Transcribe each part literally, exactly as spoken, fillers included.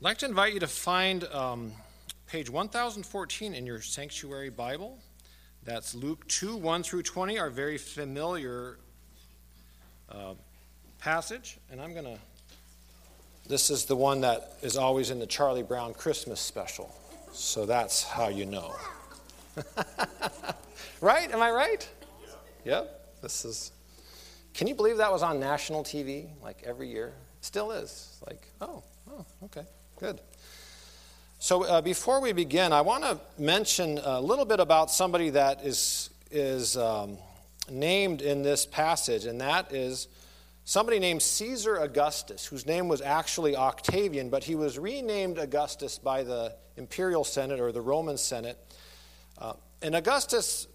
I'd like to invite you to find um, page one thousand fourteen in your Sanctuary Bible. That's Luke two, one through twenty, our very familiar uh, passage. And I'm going to, this is the one that is always in the Charlie Brown Christmas special. So that's how you know. Right? Am I right? Yeah. Yep. This is, can you believe that was on national T V like every year? Still is. Like, oh, oh, okay. Good. So uh, before we begin, I want to mention a little bit about somebody that is is um, named in this passage, and that is somebody named Caesar Augustus, whose name was actually Octavian, but he was renamed Augustus by the Imperial Senate or the Roman Senate. Uh, and Augustus,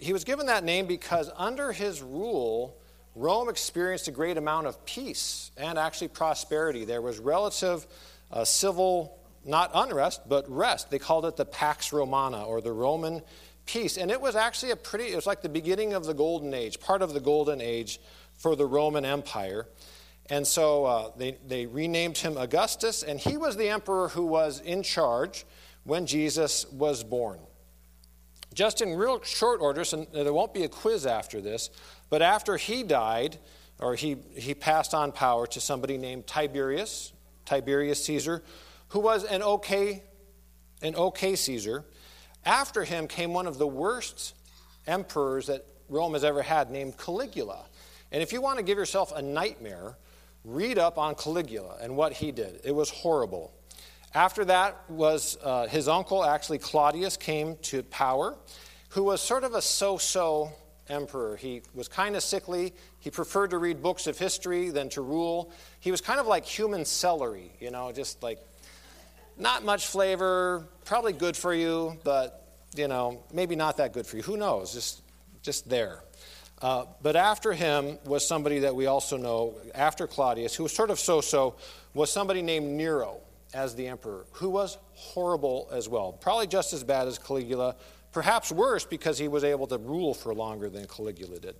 he was given that name because under his rule, Rome experienced a great amount of peace and actually prosperity. There was relative Uh, civil, not unrest, but rest. They called it the Pax Romana, or the Roman peace. And it was actually a pretty, it was like the beginning of the Golden Age, part of the Golden Age for the Roman Empire. And so uh, they, they renamed him Augustus, and he was the emperor who was in charge when Jesus was born. Just in real short order, so there won't be a quiz after this, but after he died, or he, he passed on power to somebody named Tiberius, Tiberius Caesar, who was an okay, an okay Caesar. After him came one of the worst emperors that Rome has ever had, named Caligula. And if you want to give yourself a nightmare, read up on Caligula and what he did. It was horrible. After that was uh, his uncle, actually Claudius, came to power, who was sort of a so-so emperor. He was kind of sickly. He preferred to read books of history than to rule. He was kind of like human celery, you know, just like not much flavor, probably good for you, but, you know, maybe not that good for you. Who knows? Just just there. Uh, but after him was somebody that we also know, after Claudius, who was sort of so-so, was somebody named Nero as the emperor, who was horrible as well, probably just as bad as Caligula, perhaps worse because he was able to rule for longer than Caligula did.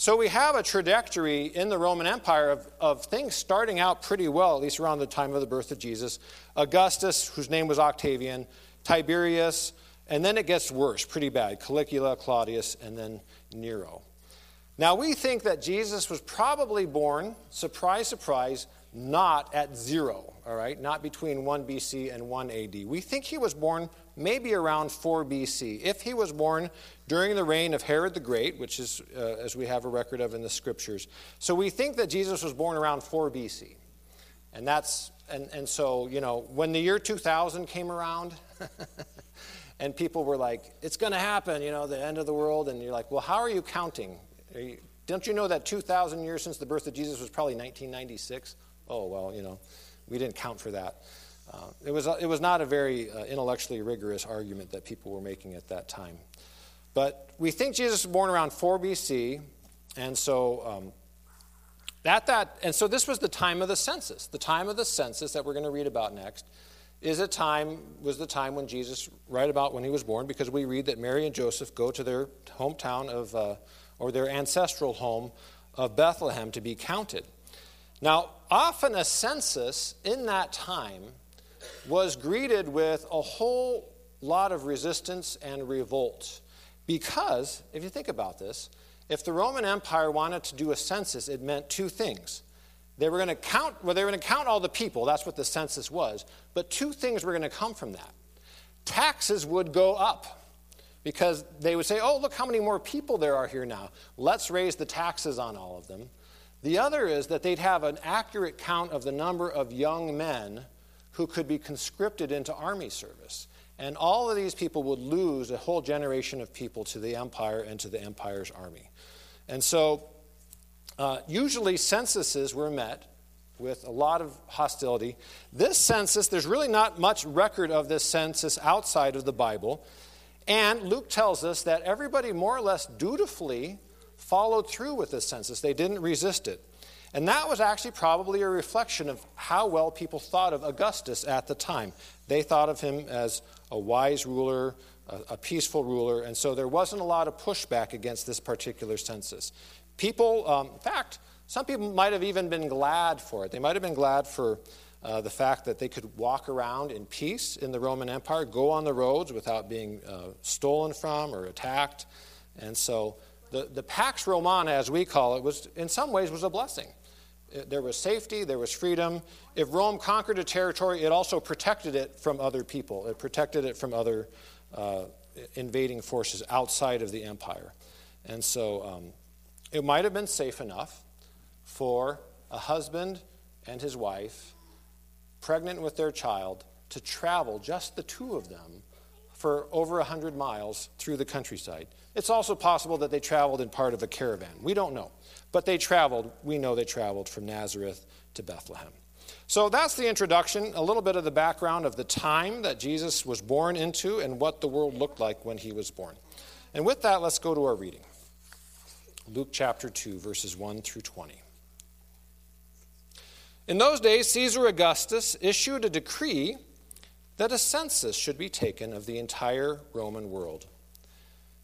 So we have a trajectory in the Roman Empire of, of things starting out pretty well, at least around the time of the birth of Jesus. Augustus, whose name was Octavian, Tiberius, and then it gets worse, pretty bad. Caligula, Claudius, and then Nero. Now we think that Jesus was probably born, surprise, surprise, not at zero, all right? Not between one B C and one A D. We think he was born maybe around four B C. If he was born during the reign of Herod the Great, which is, uh, as we have a record of in the scriptures. So we think that Jesus was born around four B C. And that's, and, and so, you know, when the year two thousand came around, and people were like, it's going to happen, you know, the end of the world. And you're like, well, how are you counting? Are you, don't you know that two thousand years since the birth of Jesus was probably nineteen ninety-six? Oh, well, you know, we didn't count for that. Uh, it was it was not a very uh, intellectually rigorous argument that people were making at that time. But we think Jesus was born around four B C, and so um, at that and so this was the time of the census. The time of the census that we're going to read about next is a time was the time when Jesus, right about when he was born, because we read that Mary and Joseph go to their hometown of uh, or their ancestral home of Bethlehem to be counted. Now, often a census in that time was greeted with a whole lot of resistance and revolt. Because, if you think about this, if the Roman Empire wanted to do a census, it meant two things. They were going to count, well, they were going to count all the people, that's what the census was, but two things were going to come from that. Taxes would go up because they would say, oh, look how many more people there are here now. Let's raise the taxes on all of them. The other is that they'd have an accurate count of the number of young men who could be conscripted into army service. And all of these people would lose a whole generation of people to the empire and to the empire's army. And so uh, usually censuses were met with a lot of hostility. This census, there's really not much record of this census outside of the Bible. And Luke tells us that everybody more or less dutifully followed through with this census. They didn't resist it. And that was actually probably a reflection of how well people thought of Augustus at the time. They thought of him as a wise ruler, a peaceful ruler, and so there wasn't a lot of pushback against this particular census. People, um, in fact, some people might have even been glad for it. They might have been glad for Uh, the fact that they could walk around in peace in the Roman Empire, go on the roads without being uh, stolen from or attacked. And so the, the Pax Romana, as we call it, was in some ways was a blessing. It, there was safety, there was freedom. If Rome conquered a territory, it also protected it from other people. It protected it from other uh, invading forces outside of the empire. And so um, it might have been safe enough for a husband and his wife, pregnant with their child, to travel, just the two of them, for over one hundred miles through the countryside. It's also possible that they traveled in part of a caravan. We don't know. But they traveled, we know they traveled from Nazareth to Bethlehem. So that's the introduction, a little bit of the background of the time that Jesus was born into and what the world looked like when he was born. And with that, let's go to our reading. Luke chapter two, verses one through twenty. In those days, Caesar Augustus issued a decree that a census should be taken of the entire Roman world.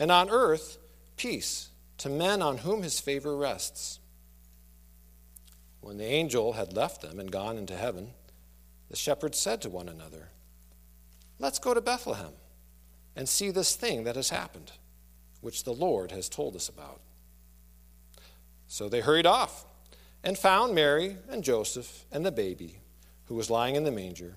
and on earth, peace to men on whom his favor rests." When the angel had left them and gone into heaven, the shepherds said to one another, "Let's go to Bethlehem and see this thing that has happened, which the Lord has told us about." So they hurried off and found Mary and Joseph and the baby, who was lying in the manger.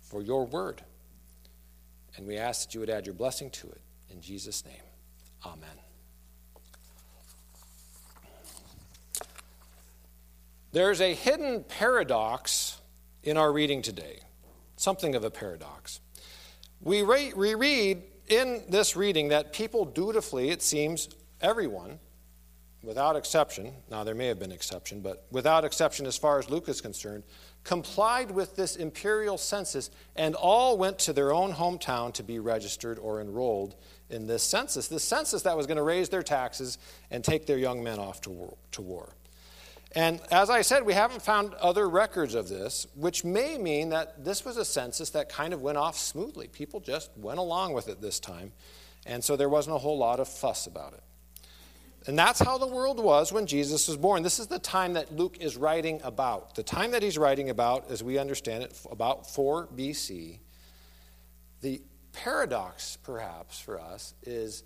for your word, and we ask that you would add your blessing to it. In Jesus' name, amen. There's a hidden paradox in our reading today, something of a paradox. We re- we read in this reading that people dutifully, it seems, everyone, without exception, now there may have been exception, but without exception as far as Luke is concerned, complied with this imperial census and all went to their own hometown to be registered or enrolled in this census, this census that was going to raise their taxes and take their young men off to war. To war. And as I said, we haven't found other records of this, which may mean that this was a census that kind of went off smoothly. People just went along with it this time, and so there wasn't a whole lot of fuss about it. And that's how the world was when Jesus was born. This is the time that Luke is writing about. The time that he's writing about, as we understand it, about four B C. The paradox, perhaps, for us is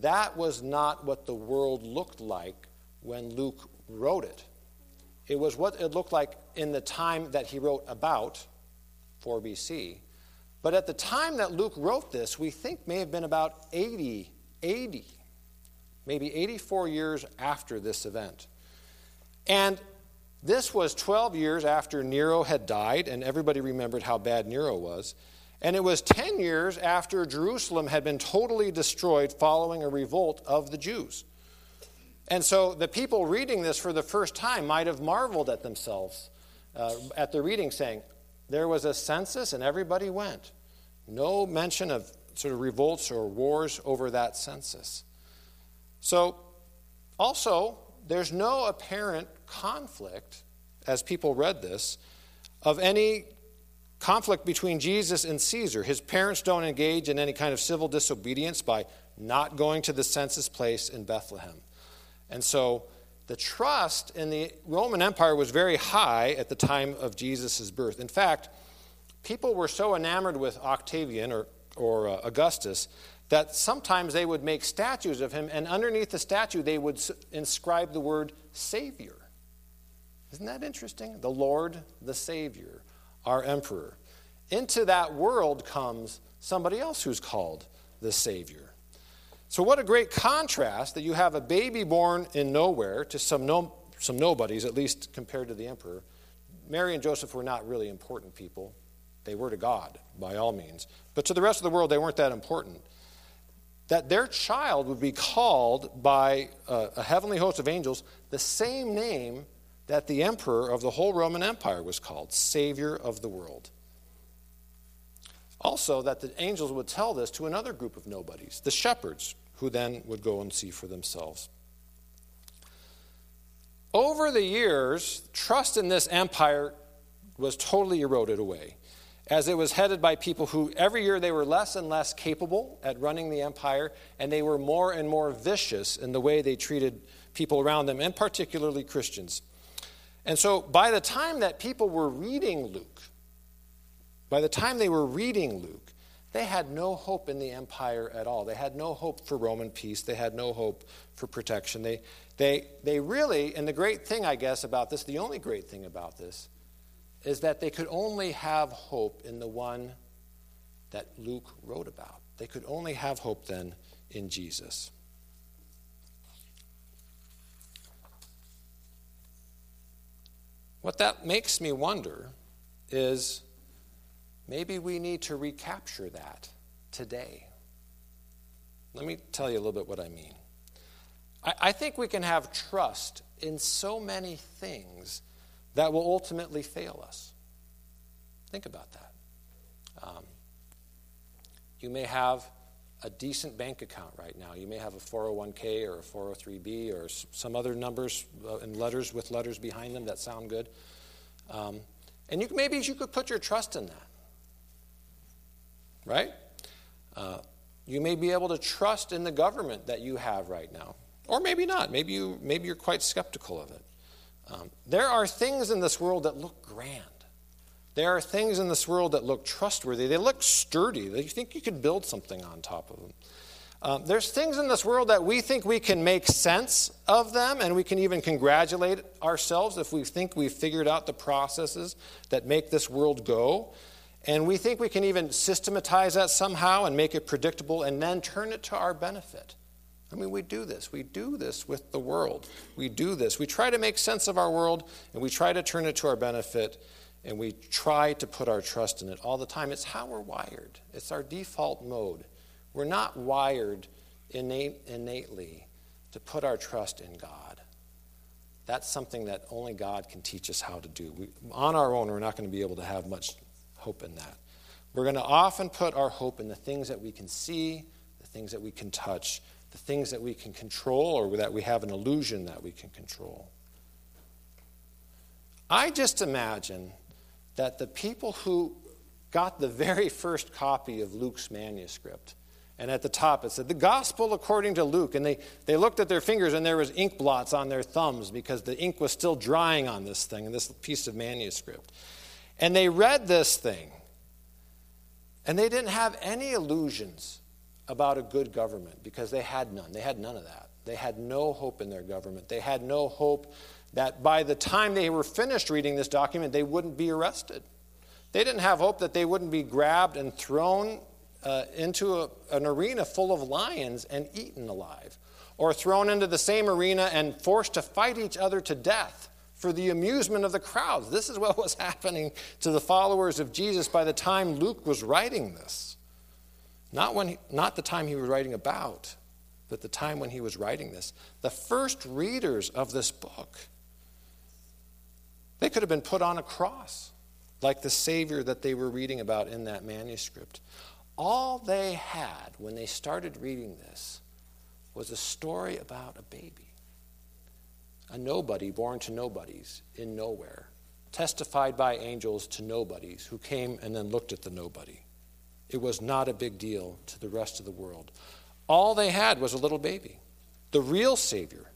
that was not what the world looked like when Luke wrote it. It was what it looked like in the time that he wrote about, four B C. But at the time that Luke wrote this, we think may have been about eighty, eighty. Maybe eighty-four years after this event. And This was twelve years after Nero had died, and everybody remembered how bad Nero was. And it was ten years after Jerusalem had been totally destroyed following a revolt of the Jews. And so the people reading this for the first time might have marveled at themselves uh, at the reading, saying, there was a census and everybody went. No mention of sort of revolts or wars over that census. So also, there's no apparent conflict, as people read this, of any conflict between Jesus and Caesar. His parents don't engage in any kind of civil disobedience by not going to the census place in Bethlehem. And so the trust in the Roman Empire was very high at the time of Jesus' birth. In fact, people were so enamored with Octavian or, or uh, Augustus that sometimes they would make statues of him, and underneath the statue they would inscribe the word Savior. Isn't that interesting? The Lord, the Savior, our Emperor. Into that world comes somebody else who's called the Savior. So what a great contrast that you have a baby born in nowhere to some no, some nobodies, at least compared to the emperor. Mary and Joseph were not really important people. They were to God, by all means. But to the rest of the world, they weren't that important. That their child would be called by a, a heavenly host of angels the same name that the emperor of the whole Roman Empire was called, Savior of the world. Also, that the angels would tell this to another group of nobodies, the shepherds, who then would go and see for themselves. Over the years, trust in this empire was totally eroded away, as it was headed by people who every year they were less and less capable at running the empire, and they were more and more vicious in the way they treated people around them, and particularly Christians. And so by the time that people were reading Luke, By the time they were reading Luke, they had no hope in the empire at all. They had no hope for Roman peace. They had no hope for protection. They, they, they really, and the great thing, I guess, about this, the only great thing about this, is that they could only have hope in the one that Luke wrote about. They could only have hope then in Jesus. What that makes me wonder is, maybe we need to recapture that today. Let me tell you a little bit what I mean. I, I think we can have trust in so many things that will ultimately fail us. Think about that. Um, you may have a decent bank account right now. You may have a four oh one k or a four oh three b or some other numbers and letters with letters behind them that sound good. Um, and you maybe you could put your trust in that. Right? Uh, you may be able to trust in the government that you have right now. Or maybe not. Maybe, you, maybe you're quite skeptical of it. Um, there are things in this world that look grand. There are things in this world that look trustworthy. They look sturdy. You think you could build something on top of them. Um, there's things in this world that we think we can make sense of them, and we can even congratulate ourselves if we think we've figured out the processes that make this world go. And we think we can even systematize that somehow and make it predictable and then turn it to our benefit. I mean, we do this. We do this with the world. We do this. We try to make sense of our world, and we try to turn it to our benefit, and we try to put our trust in it all the time. It's how we're wired. It's our default mode. We're not wired innate, innately to put our trust in God. That's something that only God can teach us how to do. We, on our own, we're not going to be able to have much hope in that. We're going to often put our hope in the things that we can see, the things that we can touch, the things that we can control, or that we have an illusion that we can control. I just imagine that the people who got the very first copy of Luke's manuscript, and at the top it said, the gospel according to Luke, and they, they looked at their fingers and there was ink blots on their thumbs because the ink was still drying on this thing, and this piece of manuscript. And they read this thing, and they didn't have any illusions about a good government because they had none. They had none of that. They had no hope in their government. They had no hope that by the time they were finished reading this document, they wouldn't be arrested. They didn't have hope that they wouldn't be grabbed and thrown uh, into a, an arena full of lions and eaten alive, or thrown into the same arena and forced to fight each other to death for the amusement of the crowds. This is what was happening to the followers of Jesus by the time Luke was writing this. Not when, he, not the time he was writing about, but the time when he was writing this. The first readers of this book, they could have been put on a cross, like the Savior that they were reading about in that manuscript. All they had when they started reading this was a story about a baby, a nobody born to nobodies in nowhere, testified by angels to nobodies who came and then looked at the nobody. It was not a big deal to the rest of the world. All they had was a little baby, the real Savior,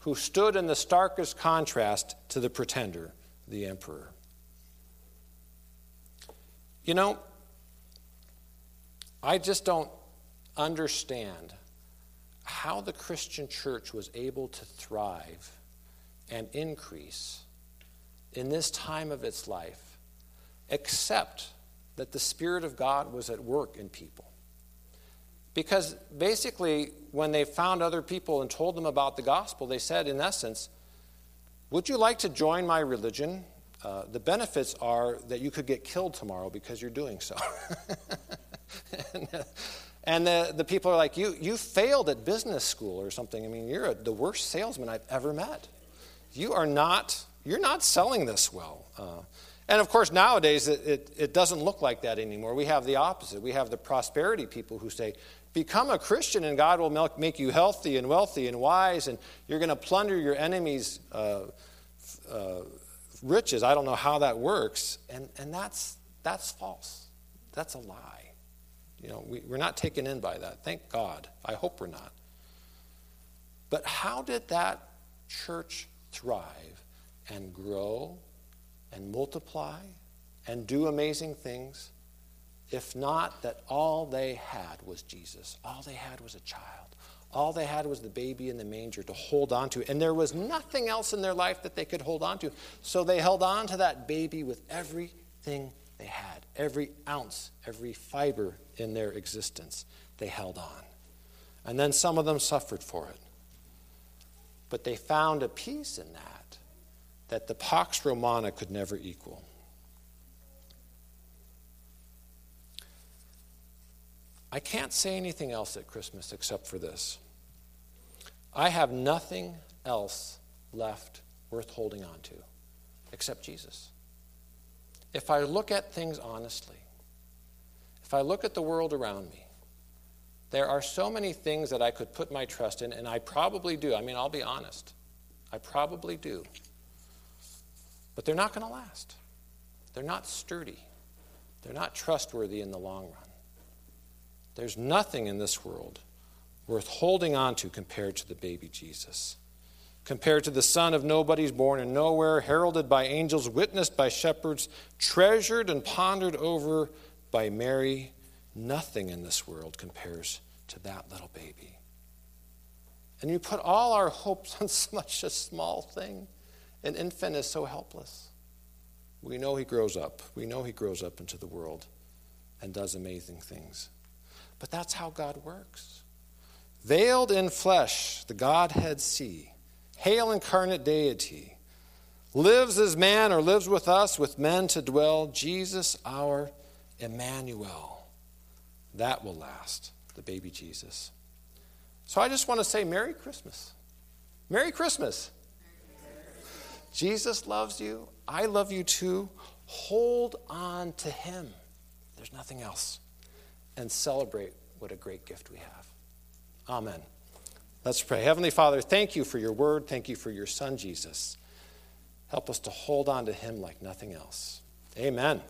who stood in the starkest contrast to the pretender, the emperor. You know, I just don't understand how the Christian church was able to thrive and increase in this time of its life, except that the Spirit of God was at work in people. Because basically, when they found other people and told them about the gospel, they said, in essence, would you like to join my religion? Uh, the benefits are that you could get killed tomorrow because you're doing so. and uh, and the, the people are like, you you failed at business school or something. I mean, you're a, the worst salesman I've ever met. You are not, you're not selling this well. Uh, and of course, nowadays, it, it, it doesn't look like that anymore. We have the opposite. We have the prosperity people who say, become a Christian and God will make you healthy and wealthy and wise, and you're going to plunder your enemies' uh, uh, riches. I don't know how that works. And, and that's, that's false. That's a lie. You know, we, we're not taken in by that. Thank God. I hope we're not. But how did that church thrive and grow and multiply and do amazing things if not that all they had was Jesus? All they had was a child. All they had was the baby in the manger to hold on to. And there was nothing else in their life that they could hold on to. So they held on to that baby with everything they had, every ounce, every fiber in their existence. They held on. And then some of them suffered for it. But they found a peace in that, that the Pax Romana could never equal. I can't say anything else at Christmas except for this. I have nothing else left worth holding on to except Jesus. If I look at things honestly, if I look at the world around me, there are so many things that I could put my trust in, and I probably do. I mean, I'll be honest. I probably do. But they're not going to last. They're not sturdy. They're not trustworthy in the long run. There's nothing in this world worth holding on to compared to the baby Jesus. Compared to the son of nobodies born in nowhere, heralded by angels, witnessed by shepherds, treasured and pondered over by Mary, nothing in this world compares to that little baby. And you put all our hopes on such a small thing. An infant is so helpless. We know he grows up. We know he grows up into the world and does amazing things. But that's how God works. Veiled in flesh, the Godhead see. Hail incarnate deity, lives as man or lives with us, with men to dwell, Jesus our Emmanuel. That will last, the baby Jesus. So I just want to say Merry Christmas. Merry Christmas. Jesus loves you. I love you too. Hold on to him. There's nothing else. And celebrate what a great gift we have. Amen. Let's pray. Heavenly Father, thank you for your word. Thank you for your son, Jesus. Help us to hold on to him like nothing else. Amen.